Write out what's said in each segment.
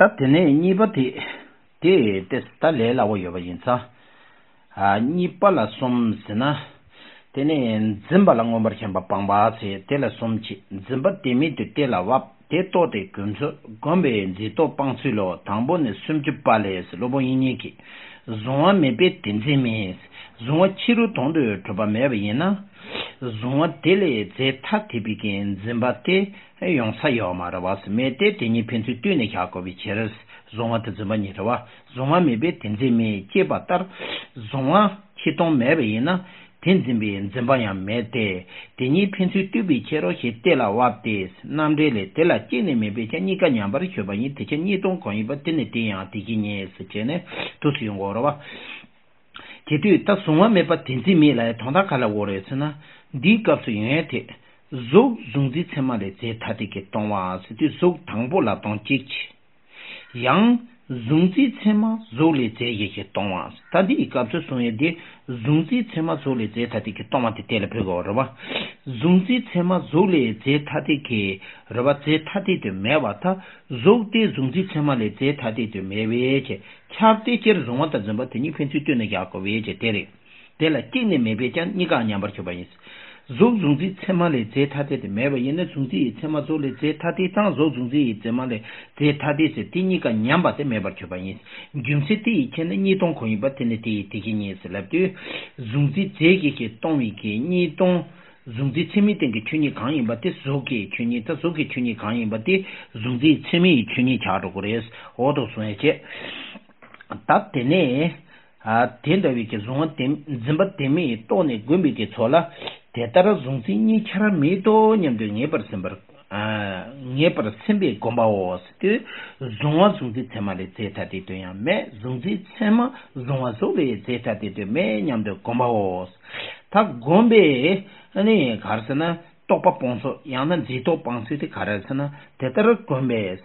tatene nibati te testale la woyobayinsa nipala somsena tenen zimbala ngombar chamba pamba se tela somchi zimbati mi te tela wap te to te kunso gombe zito pangsulo tambone sumchi pales lobo yiniki zonwa mebe tenzemes zonwa chiru tondo toba mebayina zonwa tele ze tatibigen zimbati yongsa yomaravas mete teni pensu tune yakovicheres zonwa tzimba nirwa zonwa mebe tenzeme kebatar zonwa chiton mebayina Tenzimbi Zimbaya mete, Teni Pinsu tubi chero he tela waptes, Namdele tela chene mebe chanika nyambar chobani te cheniton coiba tenetian tigines chene, Tusiungorova. Tetu tasuma meba tenzimi la tondakala woresena, Dikapsuinete, Zog zunzitzemale tatike tonwa, Setu Zog tambola tonchich. Yang Zungzi tsema zole tse yeke tongas. Tadi ikabso sonye de zungzi tsema zole tse tati ke tomate tele pego raba. Zungzi tsema zole tse tati ke raba tse tati te mewa ta. Zog te zungzi tsema le tse tati te mewe che. Chab te cher zungwa ta zamba te ni pensu tyo ne gyako we che tere. Tela kene mewe chan nika nyambar che bayis. Zog zungzi tsema le tse tati te mewa yene zungzi tsema zole tse tati tang zog zungzi tsema le tse tati se tinika nyamba te mewa chupa yin. Gyumse te ichene nidong kongiba tene te itiki yin se labde zungzi tsege ke tongwi ke nidong zungzi tsemi tenge chuni kangiba te zoge chuni ta zoge chuni kangiba te zungzi tsemi chuni charo kores odo sunye che. Tat tene tendawi ke zungwa zimba temi tone gumbi ke chola Tetara zungzi nye chara meto nyamdo nye par simbe gomba oos. Te zungwa zungzi tsema le zeta dito ya me, zungzi tsema zungwa zole zeta dito me nyamdo gomba oos. Ta gombe ane karsana topa ponso, yana zito ponso te karsana tetara gombe es.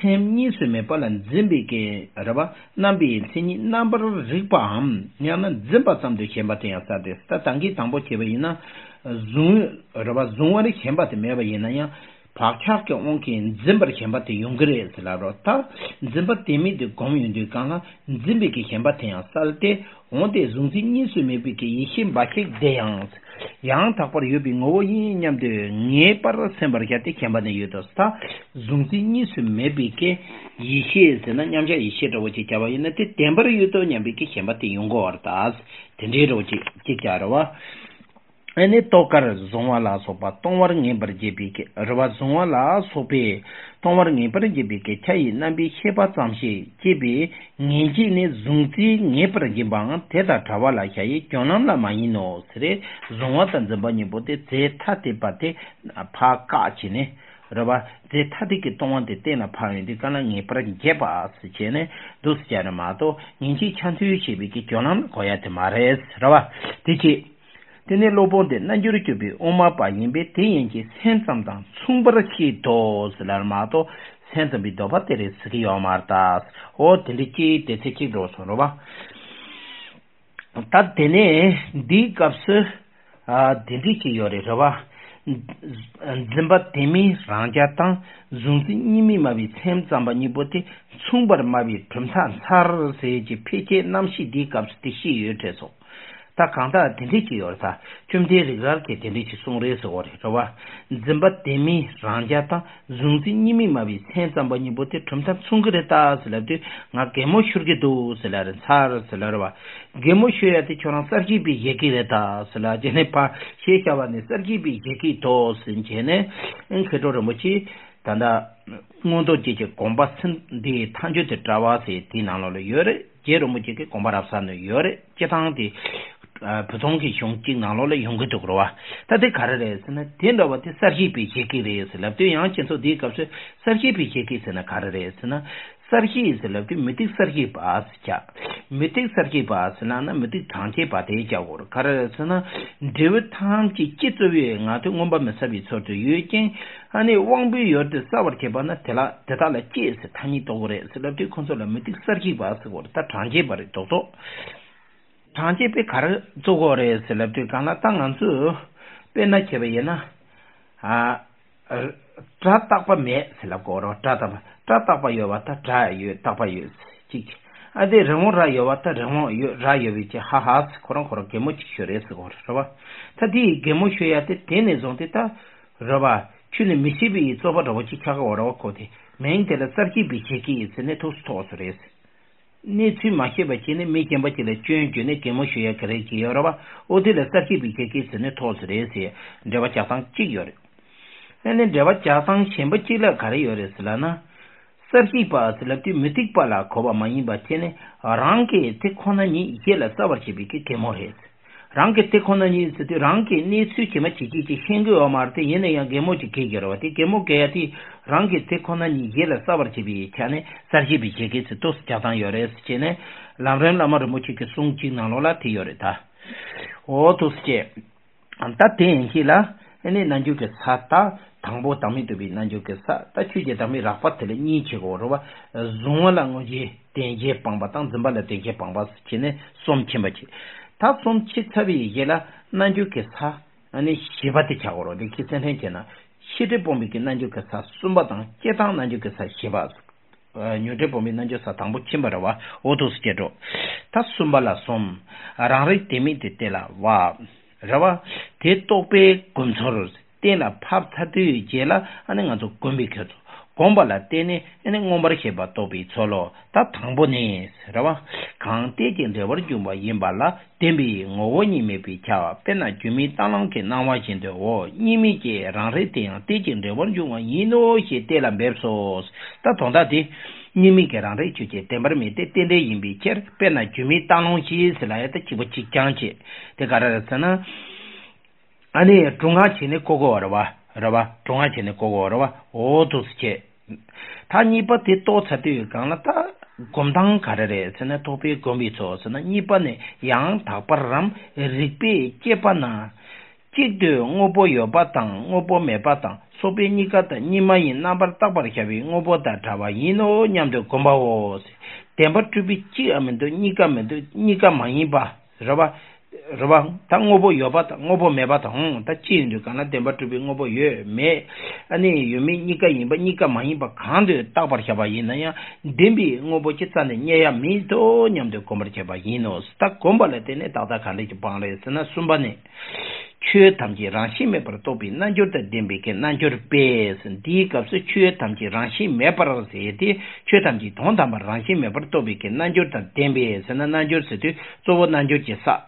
Semni sume palan zimbe ke raba nambi ilsini nambar rikpa ham yana zimba samdo kemba te yasa des. Ta tangi tambo keba ina zung raba zungwari kemba te meba ina ya pakchak ke onki zimbar kemba te yungri es la ro. Ta zimba temi de gom yundu kanga zimbe ke kemba te yasa te onde zungzi ni sume pe ke yishim bakik deyans. Yang takpar yubi ngogo yin nyamde nye par sembar kyate kemba na yudos ta zungzi nisu mebi ke yishe zina nyamja yishe rawachi kyaba yina te tembar yudo nyambi ke kemba te yungo warta az tende rawachi kya rawa ene tokar zongwa la sopa tongwar ngebar jebi ke rawa zongwa la sope tongwar ngebar jebi ke chayi nambi sheba tsamshi jebi ngeji ne zungzi ngebar jebang teta trawa la chayi kyonam la mayino sre zongwa tanzamba nyebo te zeta te pate pha kachi ne rawa zeta te ke tongwa te tena pha nge kana ngebar jeba as che ne dos chara mato ngeji chansuyu shebi ke kyonam koya te mares rawa tiki Tene lobonde nanjuri kyubi oma pa yinbe tenyenki sensamdang tsungbara ki dos larmato sensambi doba tere siki yomartas o teliki tese ki groson roba. Tad tene di kapsi deliki yore roba. Zimba temi rangyatang zungzi nimi mabi sensambi nibote tsungbara mabi primsan sar seji peke namshi di kapsi tishi yoteso. Ta kanta tendichi yorsa, chumde rigar ke tendichi songre se gore, rwa, zimba temi ranja ta, zungzi nimi mabi sen zamba nibote chumtab songre ta silabde, nga gemo shurge do silar, sar silar rwa, gemo shurate choran sargi bi yeki reta silar, jene pa shekawa ne sargi bi yeki to sin jene, nketo ramochi, tanda ngondo jeje gomba sin de tanjo te trawa se ti nanolo yore, je ramochi ke gomba rapsano yore, jetang de, Putonki Shongking Nalola Yongitogrova. Tate Karares and a Tindova Sarhipi Cheki Race, Laptu Yanchan so Dick of Sarhipi Chekis and a Karares and a Sarhi is Laptu Mythic Sarhi Pass Cha. Mythic Sarhi Pass and a Mythic Tanki Pateja or Karasana David Tanki Chitsuvi Natu Mumba Mesabi Soto Yuking and a Wangbu Yor the Sour Cabana Tela Tatala Chis, Tani Togres, Laptu Consola Mythic Sarhi Pass or Tatanji Baritoto. Tangi pe kar zogore selebde kana tanganzu pe na chebe yena tratak pa me selab goro tratak Ade Ramon Rayovata Ramon Rayovich, Hahas, Koron Gemuch, Resor, Rava. Tadi Gemuchate, Tenes on Teta, Rava, Chile Mississippi, it's over the Wachicago or Cote. Main Telesarki Bichiki, it's a netto stores race. Nitsi Machabachini, making but in a change, Unique Gemuchia Kareki, Rava, or Telesarki Bichiki, it's a netto race here, Devachatan Chior. And then Devachatan Shembachilla Carrioris Lana. Sarki pass left mythic pala, coba mani batene, ranke, teconani, yellow savarchibiki, chemohead. Ranke teconani is the ranke, needs to chemachiki, hingo or marte, yene, gemochi, kegerovati, gemokeati, ranke teconani, yellow savarchibi, chane, sarchibi chekits, tos chatan yores, chene, lamrem lamarmochi, sung chinanola, tioreta. O to sche. Antate, hila, and then Nanjuka sata. Tangbo tami to be Nanjukesa, that you get a mirror fatally Nichigorova, Zolangoji, Tenje Pambatan, Zimbala Tenje Pambas, Chine, Som Chimachi. Tatsom Chitabi Yela, Nanjukesa, and Shivati Chagoro, the Kisan Henchena, Shitipomik Nanjukesa, Sumbatan, Chetan Nanjukesa Shivas, New Depomi Nanjosa Tambo Chimbarawa, Oto Skedo. Tatsumbala Som, Ranri Temi Tela, Wa, Rava, Tetope Consolos. Tela pap tatu jela and then to gumbikut. Gombala tene and then gombarcheba tobi solo. That tambones, Rava, can't take in the word jumba yimbala, tembi, ngoni may be chow, pena jumi talanke, nawash in the war, yimiji, ranriti, and taking the word juma, yino, she tela bersos. That on that day, yimiki ranriti, tempermate, tele yimbicher, pena jumi talanchi, selata chibuchi chanchi. The garasana. Ani Tunga Chine Kogorova, Rava, Tunga Chine Kogorova, Otuske. Tanipa Tito Satu Kanata, Gondan Carres, and a topi gombitos, and a Nipane, Yang Taparam, Ripi, Chepana, Chikdu, Oboyo Batang, Obome Batang, Sopi Nikata, Nimayin, Nabar Tabar Heavy, Obota Tava, Yino, Yamdu Kombavos, Temper to be Chiamento, Nikamento, Nikamayiba, Rava. Rava, Tangobo Yobata, Mobo Mebata, that chin you cannot temper to be Mobo Ye, me, and you mean Nika Yimba, Nika Mahimba, Kandu, Tabar Chabayinaya, Dimbi, Mobochitan, Yea, Mito, Yam de Comberchabayinos, Takombalatene, Tata Kandich Bandes, and a Sumbane. Chuetamji Ranshi Mepertopi, Nanjur Dimbik, Nanjur Bays, and Deacups, Chuetamji Ranshi Meper City, Chuetamji Tontam Ranshi Mepertopic, Nanjur Dimbis, and Nanjur City, so Nanjur Chesa.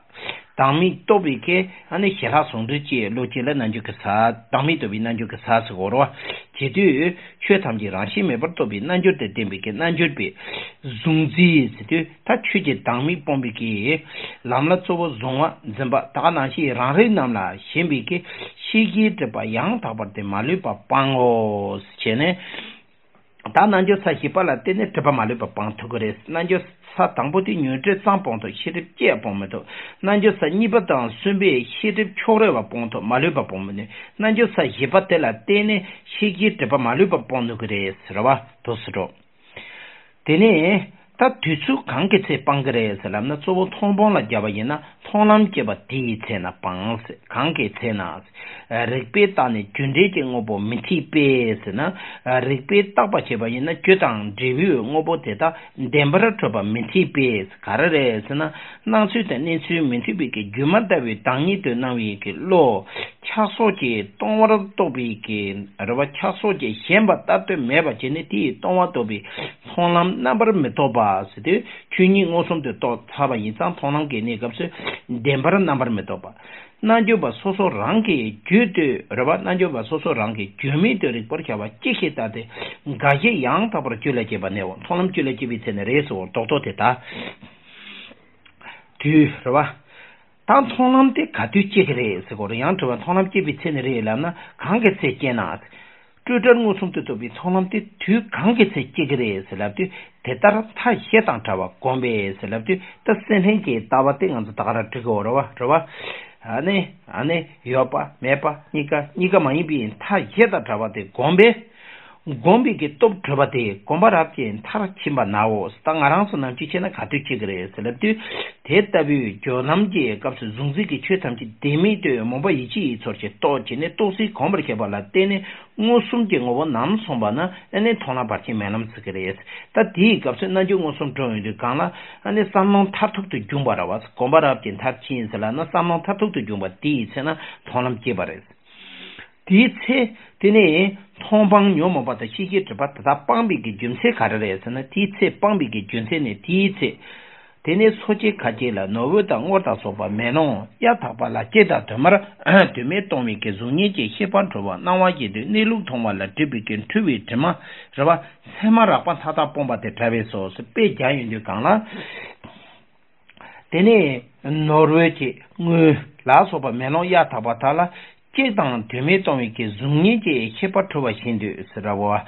Tami Tobike and a Sherasunduchi, Lucilla Nanjukasa, Tami to be Nanjukasas Gorwa, Chidu, Chetamji Ranshi, Mebertobi, Nanjur de Dimbiki, Nanjurbi, Zunzi, Tachuji, Tami Pombiki, Lamlatso, Zoma, Zemba, Tanashi, Ranri Namla, Shimbiki, Shigi, the Bayang, Tabar de Malupa, Pangos, Chene. Nanjo Sahipala tened Tapamalupa Pantogres, Nanjo Satambuti Nutri Samponto, Shirip Chiapometo, Nanjo Sanibatan, Sumbi, Shirip Choreva Ponto, Malupa Pomene, Nanjo Sahipatella Tene, Shigi Tapamalupa Pondogres, Rava, Tosro. Tene, Tatusu Kanketse Pangres, Lamnaso Tombon la Javayena, Tonam Jabati Tena Pans, Kanketenas. Repeat on it, generating obo miti pesena, repeat tapacheva in a jutang, review, obo teta, dembra tropa miti pes, carresena, nansu and insu mitibiki, jumatavi, tangi to naviki, lo, chasoji, tomato tobiki, rava chasoji, shemba tatu meba geneti, tomatobi, tonam number metobas, tuning also to tabayizan, tonam genekaps, dembra number metoba. Nanjuba soso rangi, jude, Robert Nanjuba soso rangi, Jumito Riporchava, Chichitate, Gaji Yang Taporcula Jebaneo, Tonam Chulechivitz and Race or Tototeta. Tu Rava Tan Tonam de Catuchi Race, Gorian to a Tonam Chivitz and Relana, Kangetse Jenat. Tutan Musum to be Tonam de two Kangetse Chigres, Labdu, Tetar Tai Shetan Tava, Combe, Labdu, the Senhenke Tavating and the Tara Trigorova, Rava. Ane, Ane, Yopa, Mepa, Nika, Nika Mahibi, and Tai Yeta Travate Gombe, gombi ki top trabate kombarapchen thara chimba nao stangarang sunam chichena khatu chigre selaptu thetabi jonamji kaps zungzi ki chetamji demi de momba ichi chorche to chine tosi kombar ke bala tene ngosum je ngoba nam somba na ene thona parchi menam sikres ta di kaps na ju ngosum tron de kana ane samnong thatuk tu jumbara was kombarapchen thatchin sala na samnong thatuk tu jumba ti sena thonam ke bares ti che tene Tongbang Yomo but the Chiki to Bat Bambiki Jumse Carres and a Titse Bambiki Junsene Titse. Tenis Hochi Kajela, Novuta Mortas of a Menon, Yatapa La Jeda Tomara, to me Tomiki Zunichi, Hipantrova, Nawaki, Nilu Toma La Tibikin, Tubi Tema, Rava, Semara Patata Pomba de Travesos, Peja in Yukana. Tene Norwechi, Las of a Menon Yatabatala. Dang to me, Tommy Zungi, Kepatrova Hindu, Sarawa.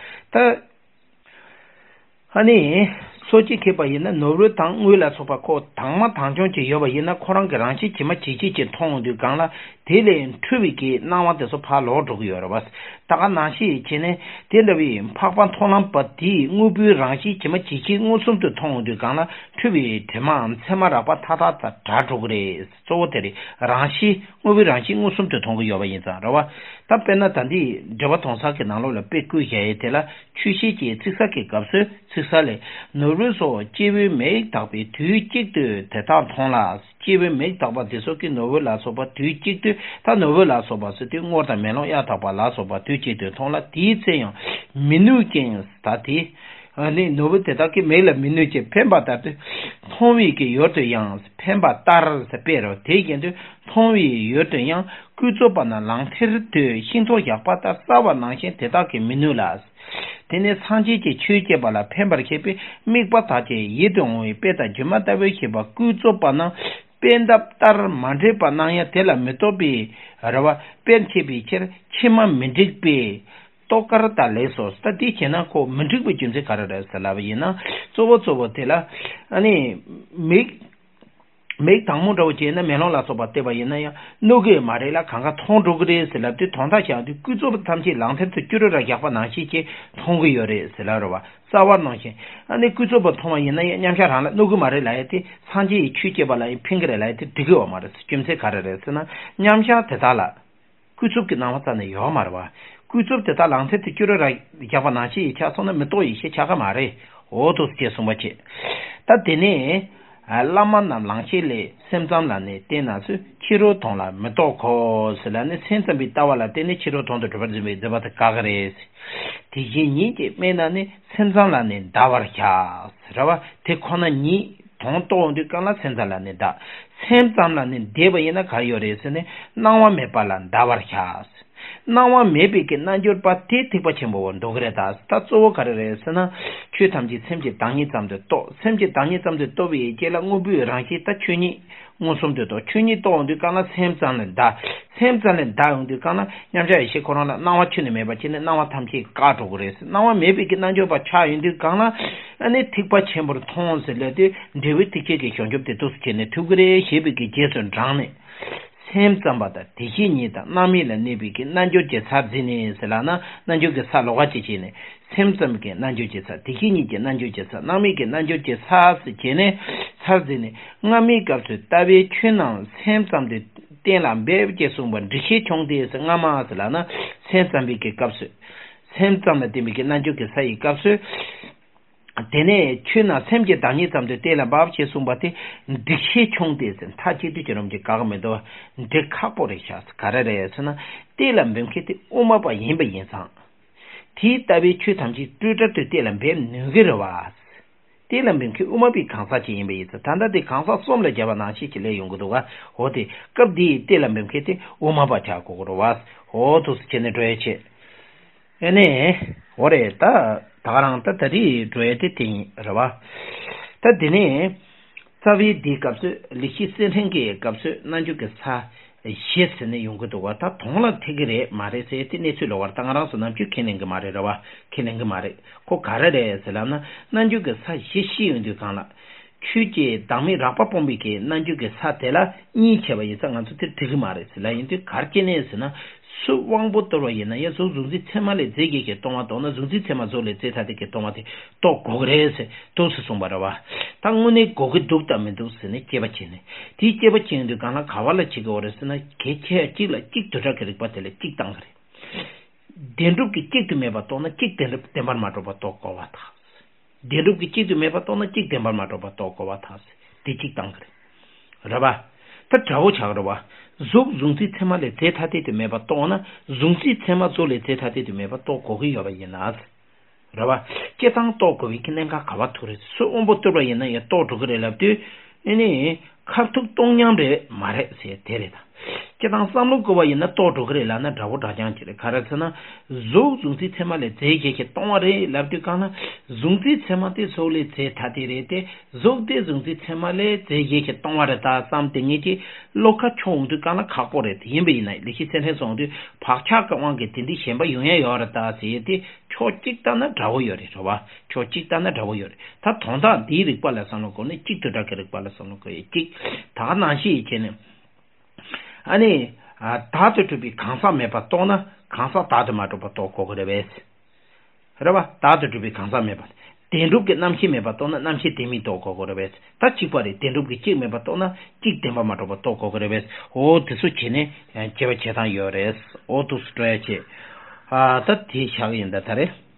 Honey, Sochi Kepa Yena, Noru Tang, Willa Sopako, Tama Tanjo, Yoba Yena, Korangaranchi, Chimachi, Tong, Dugana, Tele, and Tubiki, now the Sopa Lord of Yorubas, Taganashi, Chene, Telavi, Papa Tonam Pati, Mubu Ranchi, Chimachi, Musum to Tong, Dugana, Tubi, Teman, Semarapa Tata, Tatogre, Soteri, Ranchi, Mubi Ranchi, Musum to Tong Yoba Yenzarawa, Tapena Tandi, Jabaton Saki Nalo, Peku Yetela, Chushi, Tisaki Kapsu, Tisale, Noruso, Chibi make Tapi, two chick to Tata Tonlas, Chibi make Tapa Tisoki Novella Soba, two chick to Tanovella Soba, sitting more than Melo Yatapala Soba, two chick to Tonla, Titsayan, Minukin, Stati, only Novataki Mela Minuke, Pemba Tatu, Tommy Yotoyans, Pemba Tar Sapero, taken to Tommy Yotoyan, Kuzopana Langter to Shinto Yapata, Savanashi, Tetaki Minulas. Tene Sanji Chukebala Pember Kepi, Mikbatati, Yidon, Peta Jumatawe Kiba, Kuzopana, Pendaptar Mandripanaya Tela Metobi, Rava, Penchebi, Chima Mendikbi, Tokarta Lesos, Tatichena, Mendikbi Jimse Carada Salavina, Sovotela, Ani, make Tamudo Jena Menola Sobateva Yenaya, Noge Marela Kanga Tondo Grace, Lab to Tontacha, the goods of Tamsi Lanted to Jura Yapanachi, Tonguyore, Selarova, Savarnoche, and the goods of Tomayana, Yamsharana, Nogumarelati, Sanji, Chichibala, Pingrelati, Tigomaras, Jimse Carresana, Yamsha Tetala, Kutsuki Namatan Yomarva, Kutsup Tetalan to Jura Yapanachi, Chasona Metoi, Chagamare, Oto Tiasumachi. Tatene. Lama nam langshi le semzam lani tena su chiro tong la metoko se lani sensambi tawa la tena chiro tong to trabarzime zabata kagres. Tiji nyi je mena ne semzam lani dawar kya srawa te kona nyi tong to ondi kala semzam lani da. Semzam lani deba yena kayo resi ne nangwa mepa lan dawar kya srawa. Now, maybe can not your pathetic Pachimbo and Dogretas, Tatsuo Carresana, Chutamji, Semji Tangitam the To, Semji Tangitam the Tobi, Jela Mubu, Rankita Chuni, Musum the To, Chuni Ton, Dukana, Samson and Da, Dukana, Yamja Shikorana, now a Chunime, but in now a Tamki Gato Grace. Now, maybe can not your Pachai in Dukana, and a Tipa Chamber Tons, the lady, David Tiki, the Tuskin, Tugre, Hibiki, Jason Drane. Same somebody, Tijinita, Namila Nibiki, Nanjo Jessazini, Selana, Nanjo Gesalogaticine, Samsumke, Nanjo Jessa, Tijinita, Nanjo Jessa, Namiki, Nanjo Jessaz, Jene, Sazini, Namika, Tavi, Chunan, Samsum de Telam, Bev Jessumban, Rishi Chongdis, Nama, Selana, Samsumiki Capsu, Samsum at the Miki, Nanjo Gesai Capsu. Tene, China, Semje Danitam, the Tela Babche Sumbati, Dishi Chongdis, and Tachi Dijerum de Garmedo, De Caporishas, Carresana, Telam Bemkit, Uma by Yimba Yensan. T. Tavi Chutamji, tutor to Telam Bem Nugirovas. Telam Bemki, Uma be Kansachi Yimbe, the Tanda de Kansa, Som the Javanachi, Leungodova, or the Kabdi, Telam Bemkit, Uma Bachaco Rovas, or to Skenetrache. Ene, what is that? Taranta Tari Dreading Rava Tadine Savi D Caps Lichis Henke Caps Nanjukasa Shits and Yungutowata Tonla Tigre Mare Setinesulovar Tangaras and Namju Kenengamare Rava Kenengamare Kokarade Selana Nanjukasa Shishi and Dukana Chuji Dami Rapa Pombike Nanjukasatela Nicheva Yisangan to Tigmaris Lai into Karkinesana So one butterina, yes, Zunzi Temale Ziggy, Tomatona, Zunzi Temazole, Zeta de Tomate, Togorese, Tosumbarava, Tangone, Gogidutamento, Senecevacine, Ticevacin, the Gana Cavala Chigorestana, Ketcher, Chilla, Chick to Jacket, Patele, Chick Tangre. Denduki kicked me about on a chick tempermatobatocovata. Denduki chicked me about on a chick tempermatobatocovata, the chick tangre. Raba. Tacho Charova, Zug Zunzi Tema le Teta de Mevatona, Zunzi Temazo le Teta de Mevatocohi of Yenaz. Rava, Chetan Tokovic and Cavatur, so on Botorayana, a Tortogrelabdu, and Cartu Tonyambre, Mare se Tereta. Chetan Samukovayana Tortogrelana, Davotajanti, Carasana, Zug Zunzi Tema le Teke, Tonre, Labducana, Zunzi Temati Sole Teta de Zug de Zunzi Temale, Teke Tonreta, something Loka Chong to Gana Caporet, Yimbi night, the kitchen has on the Pachaka one getting the chamber, Yunayata, Chochitana Davoyori, Chochitana Davoyori, Tatonda, Diri Palasanocone, Chick to Dakar Palasanoke, Chick, Tanashi, Ane, Tatu to be Kansa Mepatona, Kansa Tatamatopatoko the best. Rava, Tatu to be Kansa Mepat. Tenduke Namshi Mebatona, Namshi Timitoko the best. Tachipari, Tenduke Chim Mebatona, Chick Temamatopatoko the best. O Tsuchine, and Chevacheta Yores, O to stretch. That tea shall in the tare.